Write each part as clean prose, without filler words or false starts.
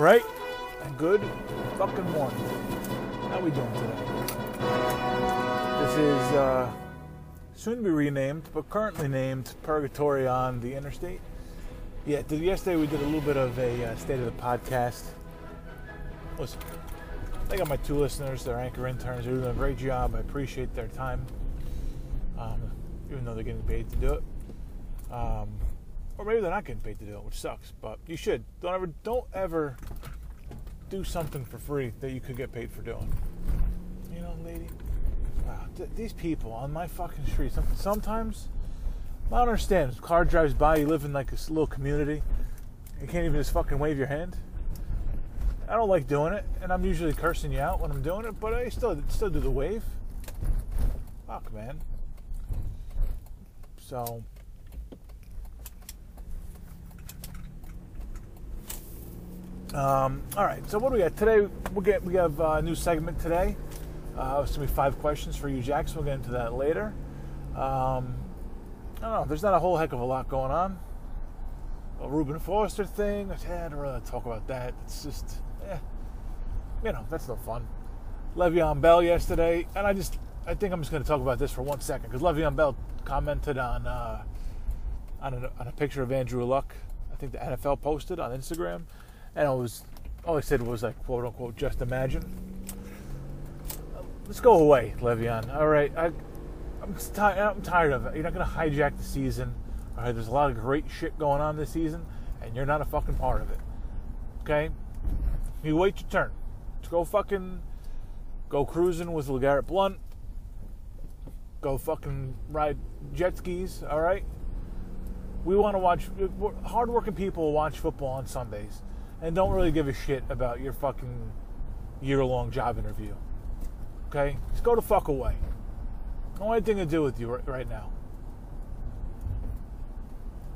right, and good fucking morning. How we doing today? This is soon to be renamed, but currently named Purgatory on the Interstate. Yeah, yesterday we did a little bit of a state of the podcast. Listen, I got my two listeners, they're anchor interns. They're doing a great job. I appreciate their time, even though they're getting paid to do it. Or maybe they're not getting paid to do it, which sucks. But you should. Don't ever do something for free that you could get paid for doing. You know, lady. Wow, these people on my fucking street. Sometimes I don't understand. A car drives by, you live in like this little community. You can't even just fucking wave your hand. I don't like doing it, and I'm usually cursing you out when I'm doing it. But I still do the wave. Fuck, man. So. All right, so what do we got today? We have a new segment today. It's going to be 5 questions for Hue Jackson. We'll get into that later. I don't know. There's not a whole heck of a lot going on. A Reuben Foster thing. I don't really talk about that. It's just, you know, that's no fun. Le'Veon Bell yesterday. And I think I'm just going to talk about this for 1 second. Because Le'Veon Bell commented on a picture of Andrew Luck. I think the NFL posted on Instagram. And it was, all I said was like, quote unquote, just imagine. Let's go away, Le'Veon. All right, I'm tired of it. You're not going to hijack the season. All right, there's a lot of great shit going on this season, and you're not a fucking part of it. Okay, you wait your turn. Let's go cruising with LeGarrette Blount. Go fucking ride jet skis. All right, we want to watch. Hardworking people watch football on Sundays. And don't really give a shit about your fucking year-long job interview. Okay? Just go the fuck away. I don't want anything to do with you right now.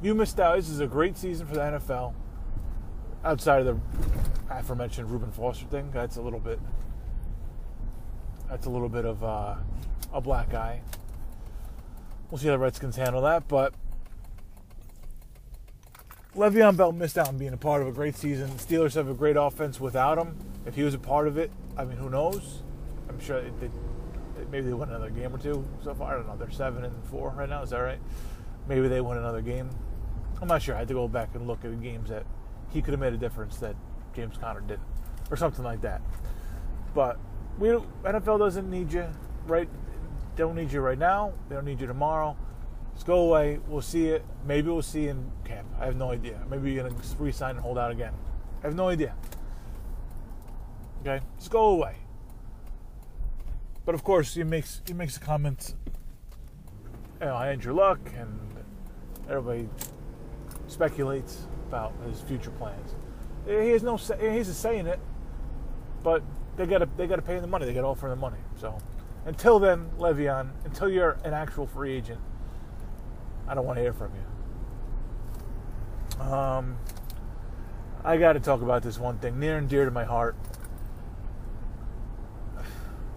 You missed out. This is a great season for the NFL. Outside of the aforementioned Reuben Foster thing, that's a little bit of a black eye. We'll see how the Redskins handle that, but Le'Veon Bell missed out on being a part of a great season. The Steelers have a great offense without him. If he was a part of it, I mean, who knows? I'm sure maybe they won another game or two so far. I don't know. They're 7-4 right now. Is that right? Maybe they won another game. I'm not sure. I had to go back and look at the games that he could have made a difference that James Conner didn't or something like that. But NFL doesn't need you, right? They don't need you right now. They don't need you tomorrow. Just go away. We'll see it. Maybe we'll see you in camp. I have no idea. Maybe you're going to re-sign and hold out again. I have no idea. Okay? Just go away. But, of course, he makes the comments, you know, Andrew Luck, and everybody speculates about his future plans. He has no say. He's just saying it, but they got to pay him the money. They got to offer him the money. So, until then, Le'Veon, until you're an actual free agent, I don't want to hear from you. I got to talk about this one thing, near and dear to my heart.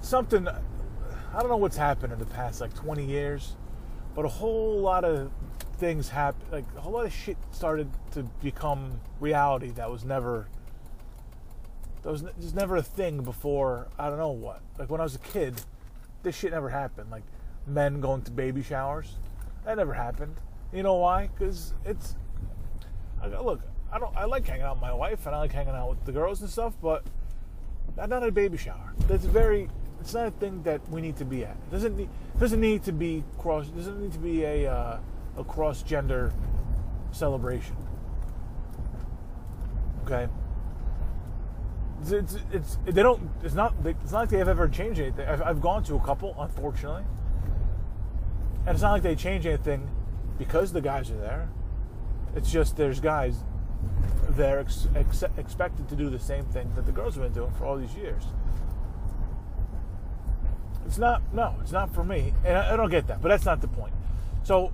Something, I don't know what's happened in the past, like 20 years, but a whole lot of things happened, like a whole lot of shit started to become reality that was never a thing before, I don't know what. Like when I was a kid, this shit never happened. Like men going to baby showers. That never happened. You know why? Because I like hanging out with my wife and I like hanging out with the girls and stuff, but not at a baby shower. It's not a thing that we need to be at. It doesn't need to be a cross gender celebration. Okay. It's not like they've ever changed anything. I've gone to a couple, unfortunately. And it's not like they change anything because the guys are there. It's just there's guys there expected to do the same thing that the girls have been doing for all these years. It's not for me. And I don't get that, but that's not the point. So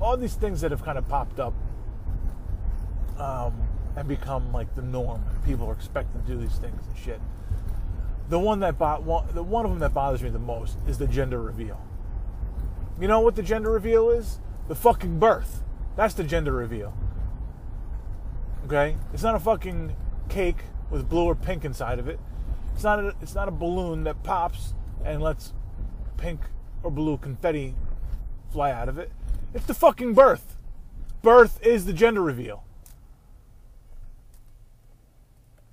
all these things that have kind of popped up and become like the norm. People are expected to do these things and shit. The one of them that bothers me the most is the gender reveal. You know what the gender reveal is? The fucking birth. That's the gender reveal. Okay? It's not a fucking cake with blue or pink inside of it. It's not a balloon that pops and lets pink or blue confetti fly out of it. It's the fucking birth. Birth is the gender reveal.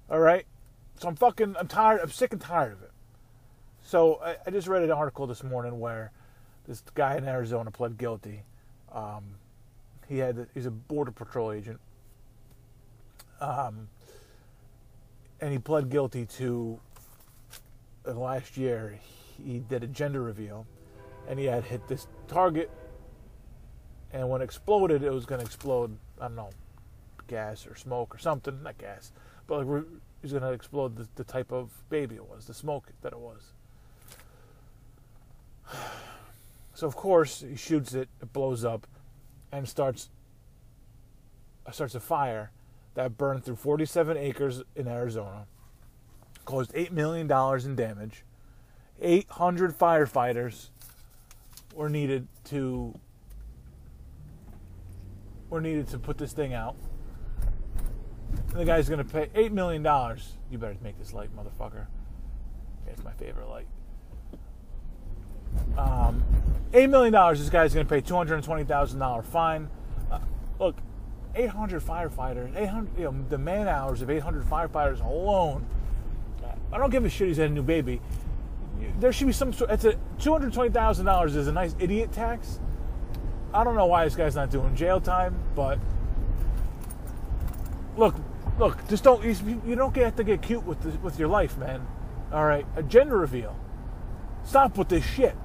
All right? So I'm sick and tired of it. So I just read an article this morning where this guy in Arizona pled guilty. He's a border patrol agent. And he pled guilty to, last year, he did a gender reveal, and he had hit this target, and when it exploded, it was going to explode, I don't know, gas or smoke or something, not gas, but like it was going to explode the type of baby it was, the smoke that it was. So, of course, he shoots it, it blows up, and starts a fire that burned through 47 acres in Arizona, caused $8 million in damage. 800 firefighters were needed to put this thing out. And the guy's going to pay $8 million. You better make this light, motherfucker. It's my favorite light. $8 million, this guy's going to pay $220,000 fine. Look. 800 firefighters, 800, the man hours of 800 firefighters alone. I don't give a shit he's had a new baby. There should be some sort. It's a $220,000 is a nice idiot tax. I don't know why this guy's not doing jail time, but look, just don't. You don't have to get cute with your life, man. All right, a gender reveal. Stop with this shit.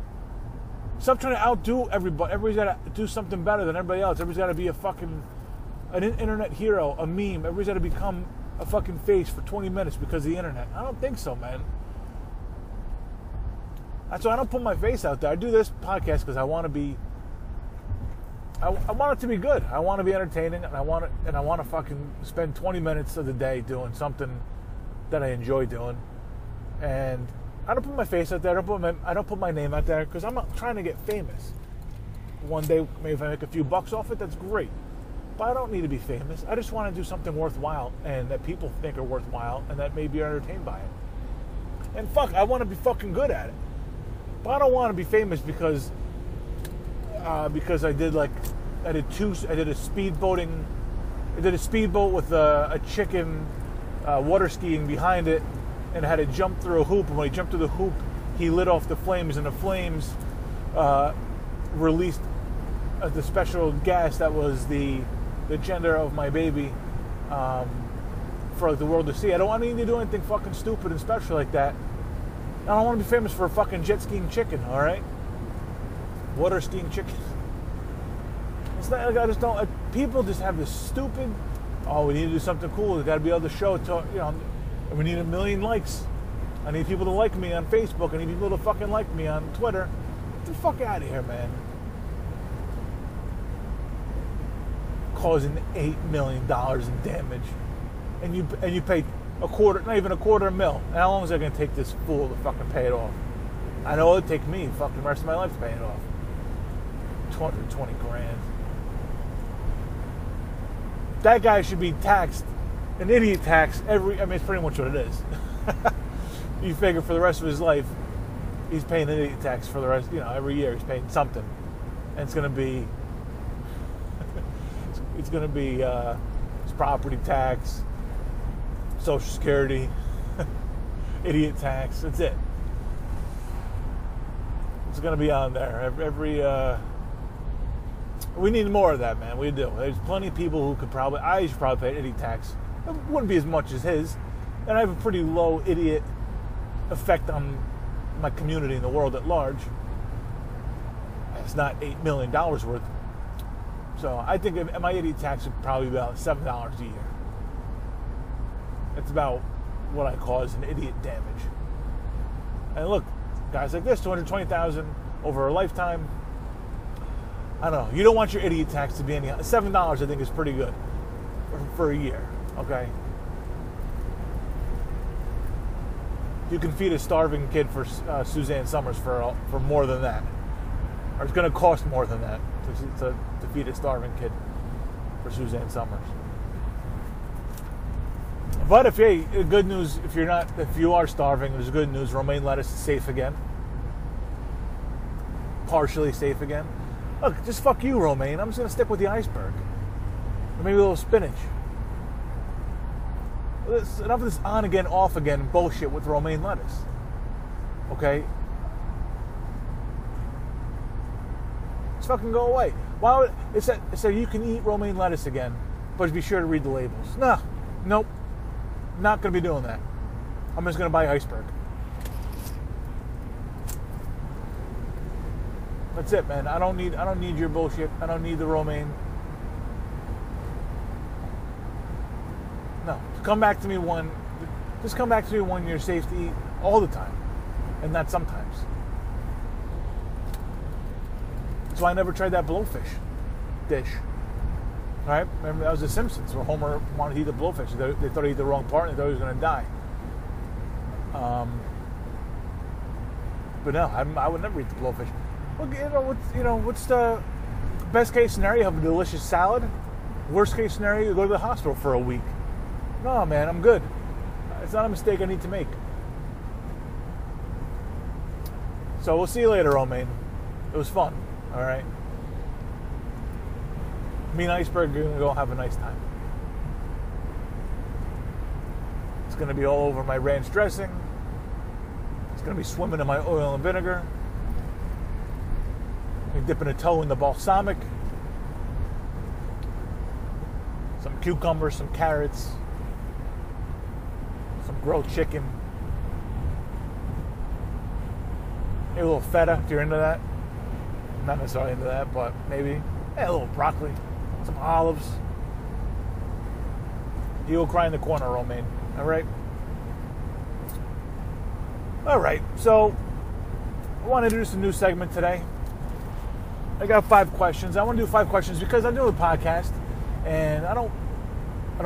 Stop trying to outdo everybody. Everybody's got to do something better than everybody else. Everybody's got to be a fucking an internet hero, a meme. Everybody's got to become a fucking face for 20 minutes because of the internet. I don't think so, man. That's why I don't put my face out there. I do this podcast because I want to be. I want it to be good. I want to be entertaining, and I want to fucking spend 20 minutes of the day doing something that I enjoy doing. And I don't put my face out there. I don't put my name out there because I'm not trying to get famous. One day, maybe if I make a few bucks off it, that's great. But I don't need to be famous. I just want to do something worthwhile and that people think are worthwhile and that maybe are entertained by it. And fuck, I want to be fucking good at it. But I don't want to be famous because I did a speedboat with a chicken water skiing behind it and had it jump through a hoop. And when he jumped through the hoop, he lit off the flames, and the flames released the special gas that was the gender of my baby for the world to see. I don't want to do anything fucking stupid and special like that. I don't want to be famous for a fucking jet skiing chicken, all right? Water skiing chicken. It's not like I just don't. People just have this stupid. Oh, we need to do something cool. We got to be able to show it to, we need 1 million likes. I need people to like me on Facebook. I need people to fucking like me on Twitter. Get the fuck out of here, man. Causing $8 million in damage, and you pay not even a quarter mil. And how long is it going to take this fool to fucking pay it off? I know it'll take me fucking the rest of my life to pay it off. $220,000. That guy should be taxed, an idiot tax every. I mean, it's pretty much what it is. You figure for the rest of his life, he's paying an idiot tax for the rest. Every year he's paying something, and it's going to be. It's going to be property tax, Social Security, idiot tax. That's it. It's going to be on there. We need more of that, man. We do. There's plenty of people who I should probably pay an idiot tax. It wouldn't be as much as his. And I have a pretty low idiot effect on my community and the world at large. It's not $8 million worth. So I think my idiot tax would probably be about $7 a year. It's about what I cause an idiot damage. And look, guys like this, $220,000 over a lifetime. I don't know. You don't want your idiot tax to be any $7. I think is pretty good for a year. Okay. You can feed a starving kid for Suzanne Somers for more than that. Or it's going to cost more than that to feed a starving kid for Suzanne Somers. But if hey, good news, if you are starving, there's good news. Romaine lettuce is safe again. Partially safe again. Look, just fuck you, romaine. I'm just gonna stick with the iceberg. Or maybe a little spinach. Enough of this on again, off again bullshit with romaine lettuce. Okay? Just fucking go away. Why would it say you can eat romaine lettuce again, but be sure to read the labels. Nah, nope. Not gonna be doing that. I'm just gonna buy iceberg. That's it, man. I don't need your bullshit. I don't need the romaine. No. Just come back to me when you're safe to eat all the time. And not sometimes. That's why I never tried that blowfish dish. Alright? Remember, that was The Simpsons, where Homer wanted to eat the blowfish. They thought he ate the wrong part and they thought he was going to die. But no, I would never eat the blowfish. Well, what's the best case scenario? Have a delicious salad. Worst case scenario, you go to the hospital for a week. No, man, I'm good. It's not a mistake I need to make. So we'll see you later, Romaine. It was fun, all right? Me and Iceberg are going to go have a nice time. It's going to be all over my ranch dressing. It's going to be swimming in my oil and vinegar. I'm dipping a toe in the balsamic. Some cucumbers, some carrots, some grilled chicken. Maybe a little feta if you're into that. I'm not necessarily into that, but maybe. Yeah, a little broccoli, some olives. You will cry in the corner, Romaine. Alright? Alright, so I want to introduce a new segment today. I got 5 questions. I want to do 5 questions because I'm doing a podcast and I don't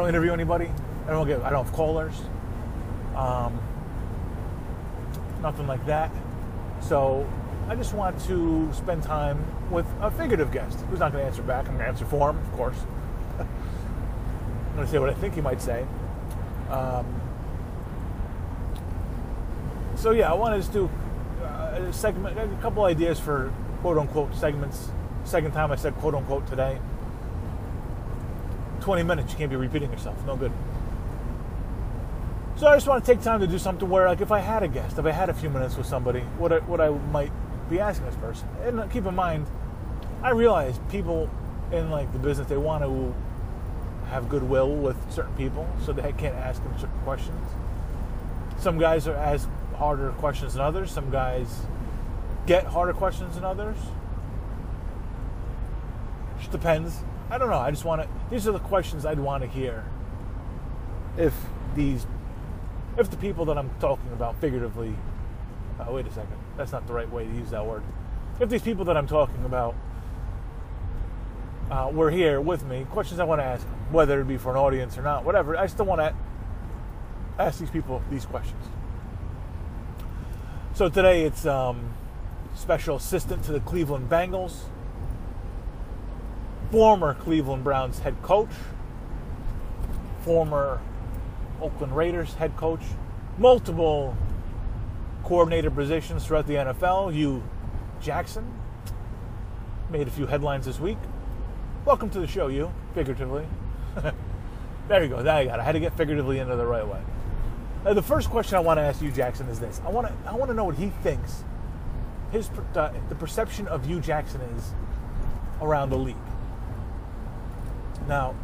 interview anybody. I don't have callers. Nothing like that. So I just want to spend time with a figurative guest who's not going to answer back. I'm going to answer for him, of course. I'm going to say what I think he might say. So yeah, I want to just do a segment, a couple ideas for quote-unquote segments. Second time I said quote-unquote today. 20 minutes, you can't be repeating yourself. No good. So I just want to take time to do something where, like, if I had a guest, if I had a few minutes with somebody, what I might be asking this person. And keep in mind, I realize people in, like, the business, they want to have goodwill with certain people, so they can't ask them certain questions. Some guys are asked harder questions than others. Some guys get harder questions than others. Just depends. I don't know. I just want to... These are the questions I'd want to hear if the people that I'm talking about figuratively... wait a second. That's not the right way to use that word. If these people that I'm talking about were here with me, questions I want to ask, whether it be for an audience or not, whatever, I still want to ask these people these questions. So today it's... special assistant to the Cleveland Bengals, former Cleveland Browns head coach, former Oakland Raiders head coach, multiple coordinator positions throughout the NFL, Hue Jackson, made a few headlines this week. Welcome to the show, Hue, figuratively. There you go, there you got it. I had to get figuratively into the right way. Now, the first question I want to ask Hue Jackson is this. I want to know what he thinks the perception of Hue Jackson is around the league. Now,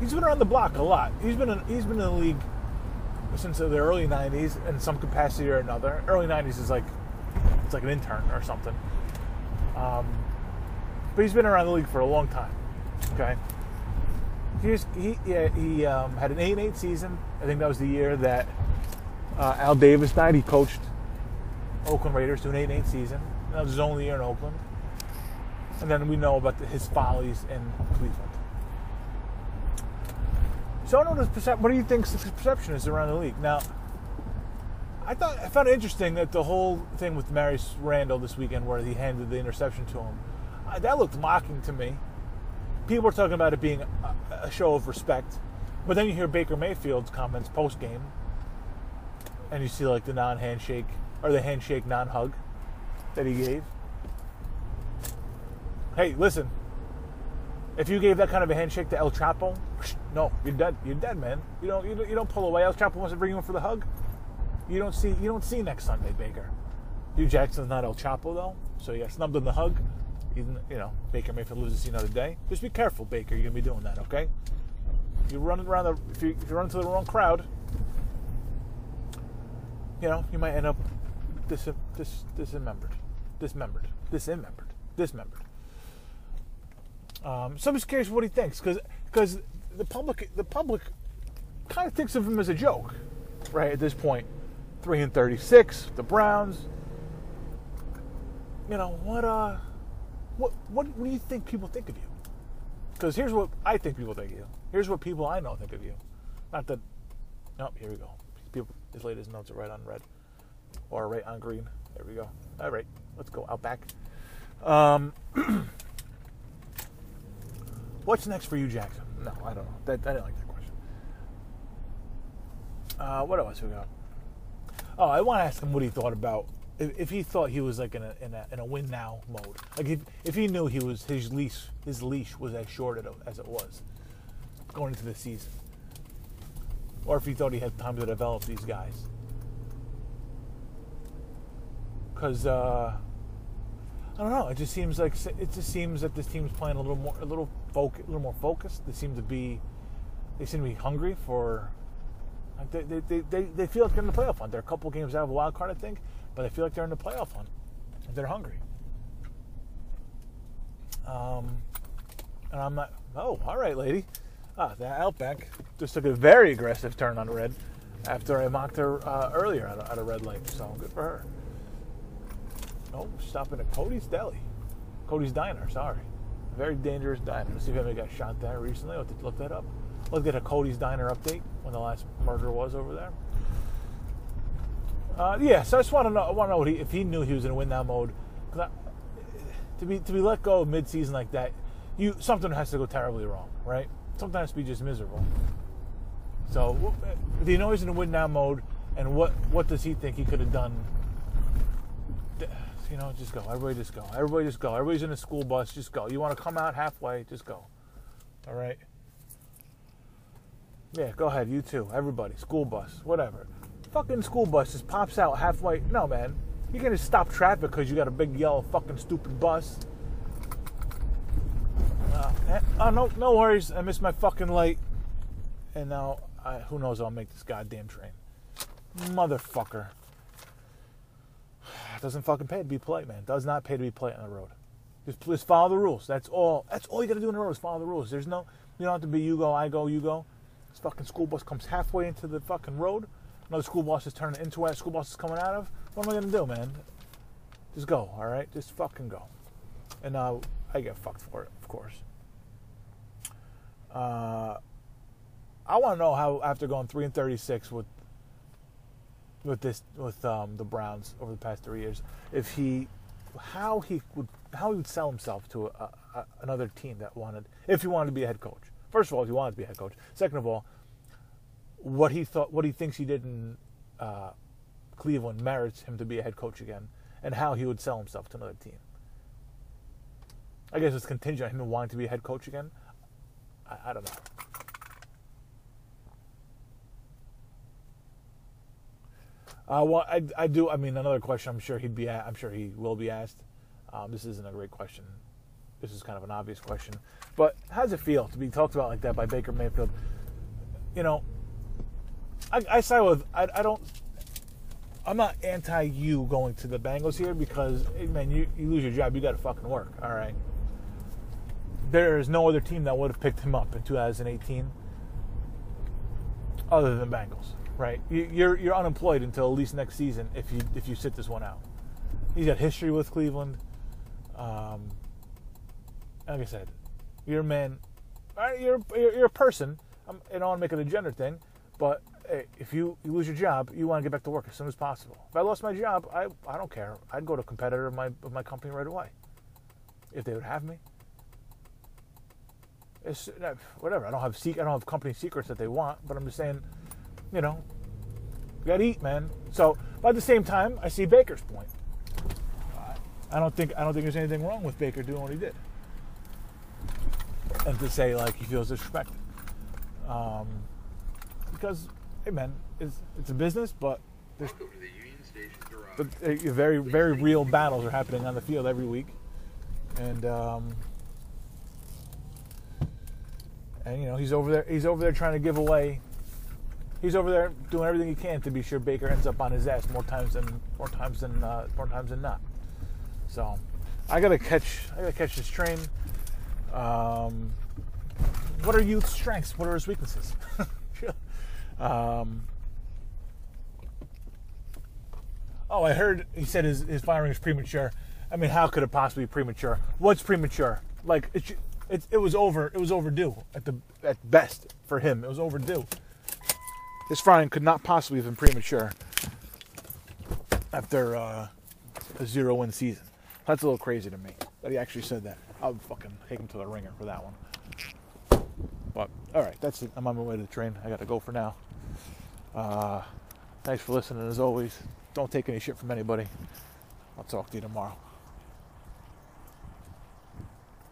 he's been around the block a lot. He's been in the league since the early 90s in some capacity or another. Early 90s is like, it's like an intern or something. But he's been around the league for a long time. Okay. He had an 8-8 season. I think that was the year that Al Davis died. He coached Oakland Raiders to an 8-8 season. That was his only year in Oakland. And then we know about his follies in Cleveland. So I don't know what do you think the perception is around the league? Now, I found it interesting that the whole thing with Marius Randall this weekend where he handed the interception to him, that looked mocking to me. People were talking about it being a show of respect. But then you hear Baker Mayfield's comments post-game, and you see, like, the non-handshake, or the handshake non-hug that he gave. Hey, listen, if you gave that kind of a handshake to El Chapo, no, you're dead. You're dead, man. You don't pull away. El Chapo wants to bring you in for the hug. You don't see next Sunday, Baker. Hue Jackson's not El Chapo, though, so he got snubbed in the hug. Even, you know, Baker Mayfield loses another day. Just be careful, Baker. You're going to be doing that, okay? If you run into the wrong crowd, you know, you might end up dismembered. So I'm just curious what he thinks, because the public kind of thinks of him as a joke, right? At this point, 3-36, the Browns. You know what? What do you think people think of you? Because here's what I think people think of you. Here's what people I know think of you. Not that. Oh, here we go. People, his latest notes are right on red, or right on green. There we go. All right, let's go out back. What's next for Hue Jackson? No, I don't know. I didn't like that question. What else we got? Oh, I want to ask him what he thought about if he thought he was like in a win now mode. Like if he knew he was his leash was as short as it was going into the season, or if he thought he had time to develop these guys. Because I don't know. It just seems that this team's playing a little more focused. They seem to be hungry for. Like they feel like they're in the playoff hunt. They're a couple games out of a wild card, I think, but they feel like they're in the playoff hunt. They're hungry. And I'm not. Oh, all right, lady. That Outback just took a very aggressive turn on red after I mocked her earlier at a red light. So good for her. Oh, stopping at Cody's Deli. Cody's Diner, sorry. Very dangerous diner. Let's see if anybody got shot there recently. I'll have to look that up. Let's get a Cody's Diner update when the last murder was over there. Yeah, so I just want to know if he knew he was in a win-now mode. To be let go mid-season like that, something has to go terribly wrong, right? Something has to be just miserable. So if he knows he's in a win-now mode, and what does he think he could have done? You know, just go. Everybody just go. Everybody just go. Everybody's in a school bus. Just go. You want to come out halfway? Just go. All right? Yeah, go ahead. You too. Everybody. School bus. Whatever. Fucking school bus just pops out halfway. No, man. You can just stop traffic because you got a big yellow fucking stupid bus. Oh, no worries. I missed my fucking light. And now, who knows, I'll make this goddamn train. Motherfucker. Doesn't fucking pay to be polite, man. Does not pay to be polite on the road. Just follow the rules. That's all you gotta do on the road is follow the rules. You don't have to be you go, I go, you go. This fucking school bus comes halfway into the fucking road. Another school bus is turning into where that school bus is coming out of. What am I gonna do, man? Just go, alright? Just fucking go. And I get fucked for it, of course. I wanna know how after going 3-36 with the Browns over the past 3 years, how he would sell himself to another team that wanted, if he wanted to be a head coach. First of all, if he wanted to be a head coach. Second of all, what he thinks he did in Cleveland merits him to be a head coach again, and how he would sell himself to another team. I guess it's contingent on him wanting to be a head coach again. I don't know. Well, I do. I mean, another question. I'm sure he will be asked. This isn't a great question. This is kind of an obvious question. But how does it feel to be talked about like that by Baker Mayfield? You know, I'm not anti you going to the Bengals here because, hey, man, you lose your job, you got to fucking work. All right. There is no other team that would have picked him up in 2018 other than Bengals. Right, you're unemployed until at least next season if you sit this one out. He's got history with Cleveland. Like I said, you're a man. You're a person. I don't want to make it a gender thing, but hey, if you lose your job, you want to get back to work as soon as possible. If I lost my job, I don't care. I'd go to a competitor of my company right away if they would have me. It's, whatever. I don't have company secrets that they want, but I'm just saying, you know, you gotta eat, man. So by the same time, I see Baker's point. I don't think there's anything wrong with Baker doing what he did, and to say like he feels disrespected, because hey, man, it's a business, but there's very, very real battles are happening on the field every week, and you know he's over there trying to give away. He's over there doing everything he can to be sure Baker ends up on his ass more times than not. So I gotta catch this train. What are youth's strengths? What are his weaknesses? Oh, I heard he said his firing is premature. I mean, how could it possibly be premature? What's premature? Like it was over. It was overdue at best for him. It was overdue. This firing could not possibly have been premature after a 0-win season. That's a little crazy to me that he actually said that. I would fucking take him to the ringer for that one. But, all right, that's it. I'm on my way to the train. I got to go for now. Thanks for listening, as always. Don't take any shit from anybody. I'll talk to you tomorrow.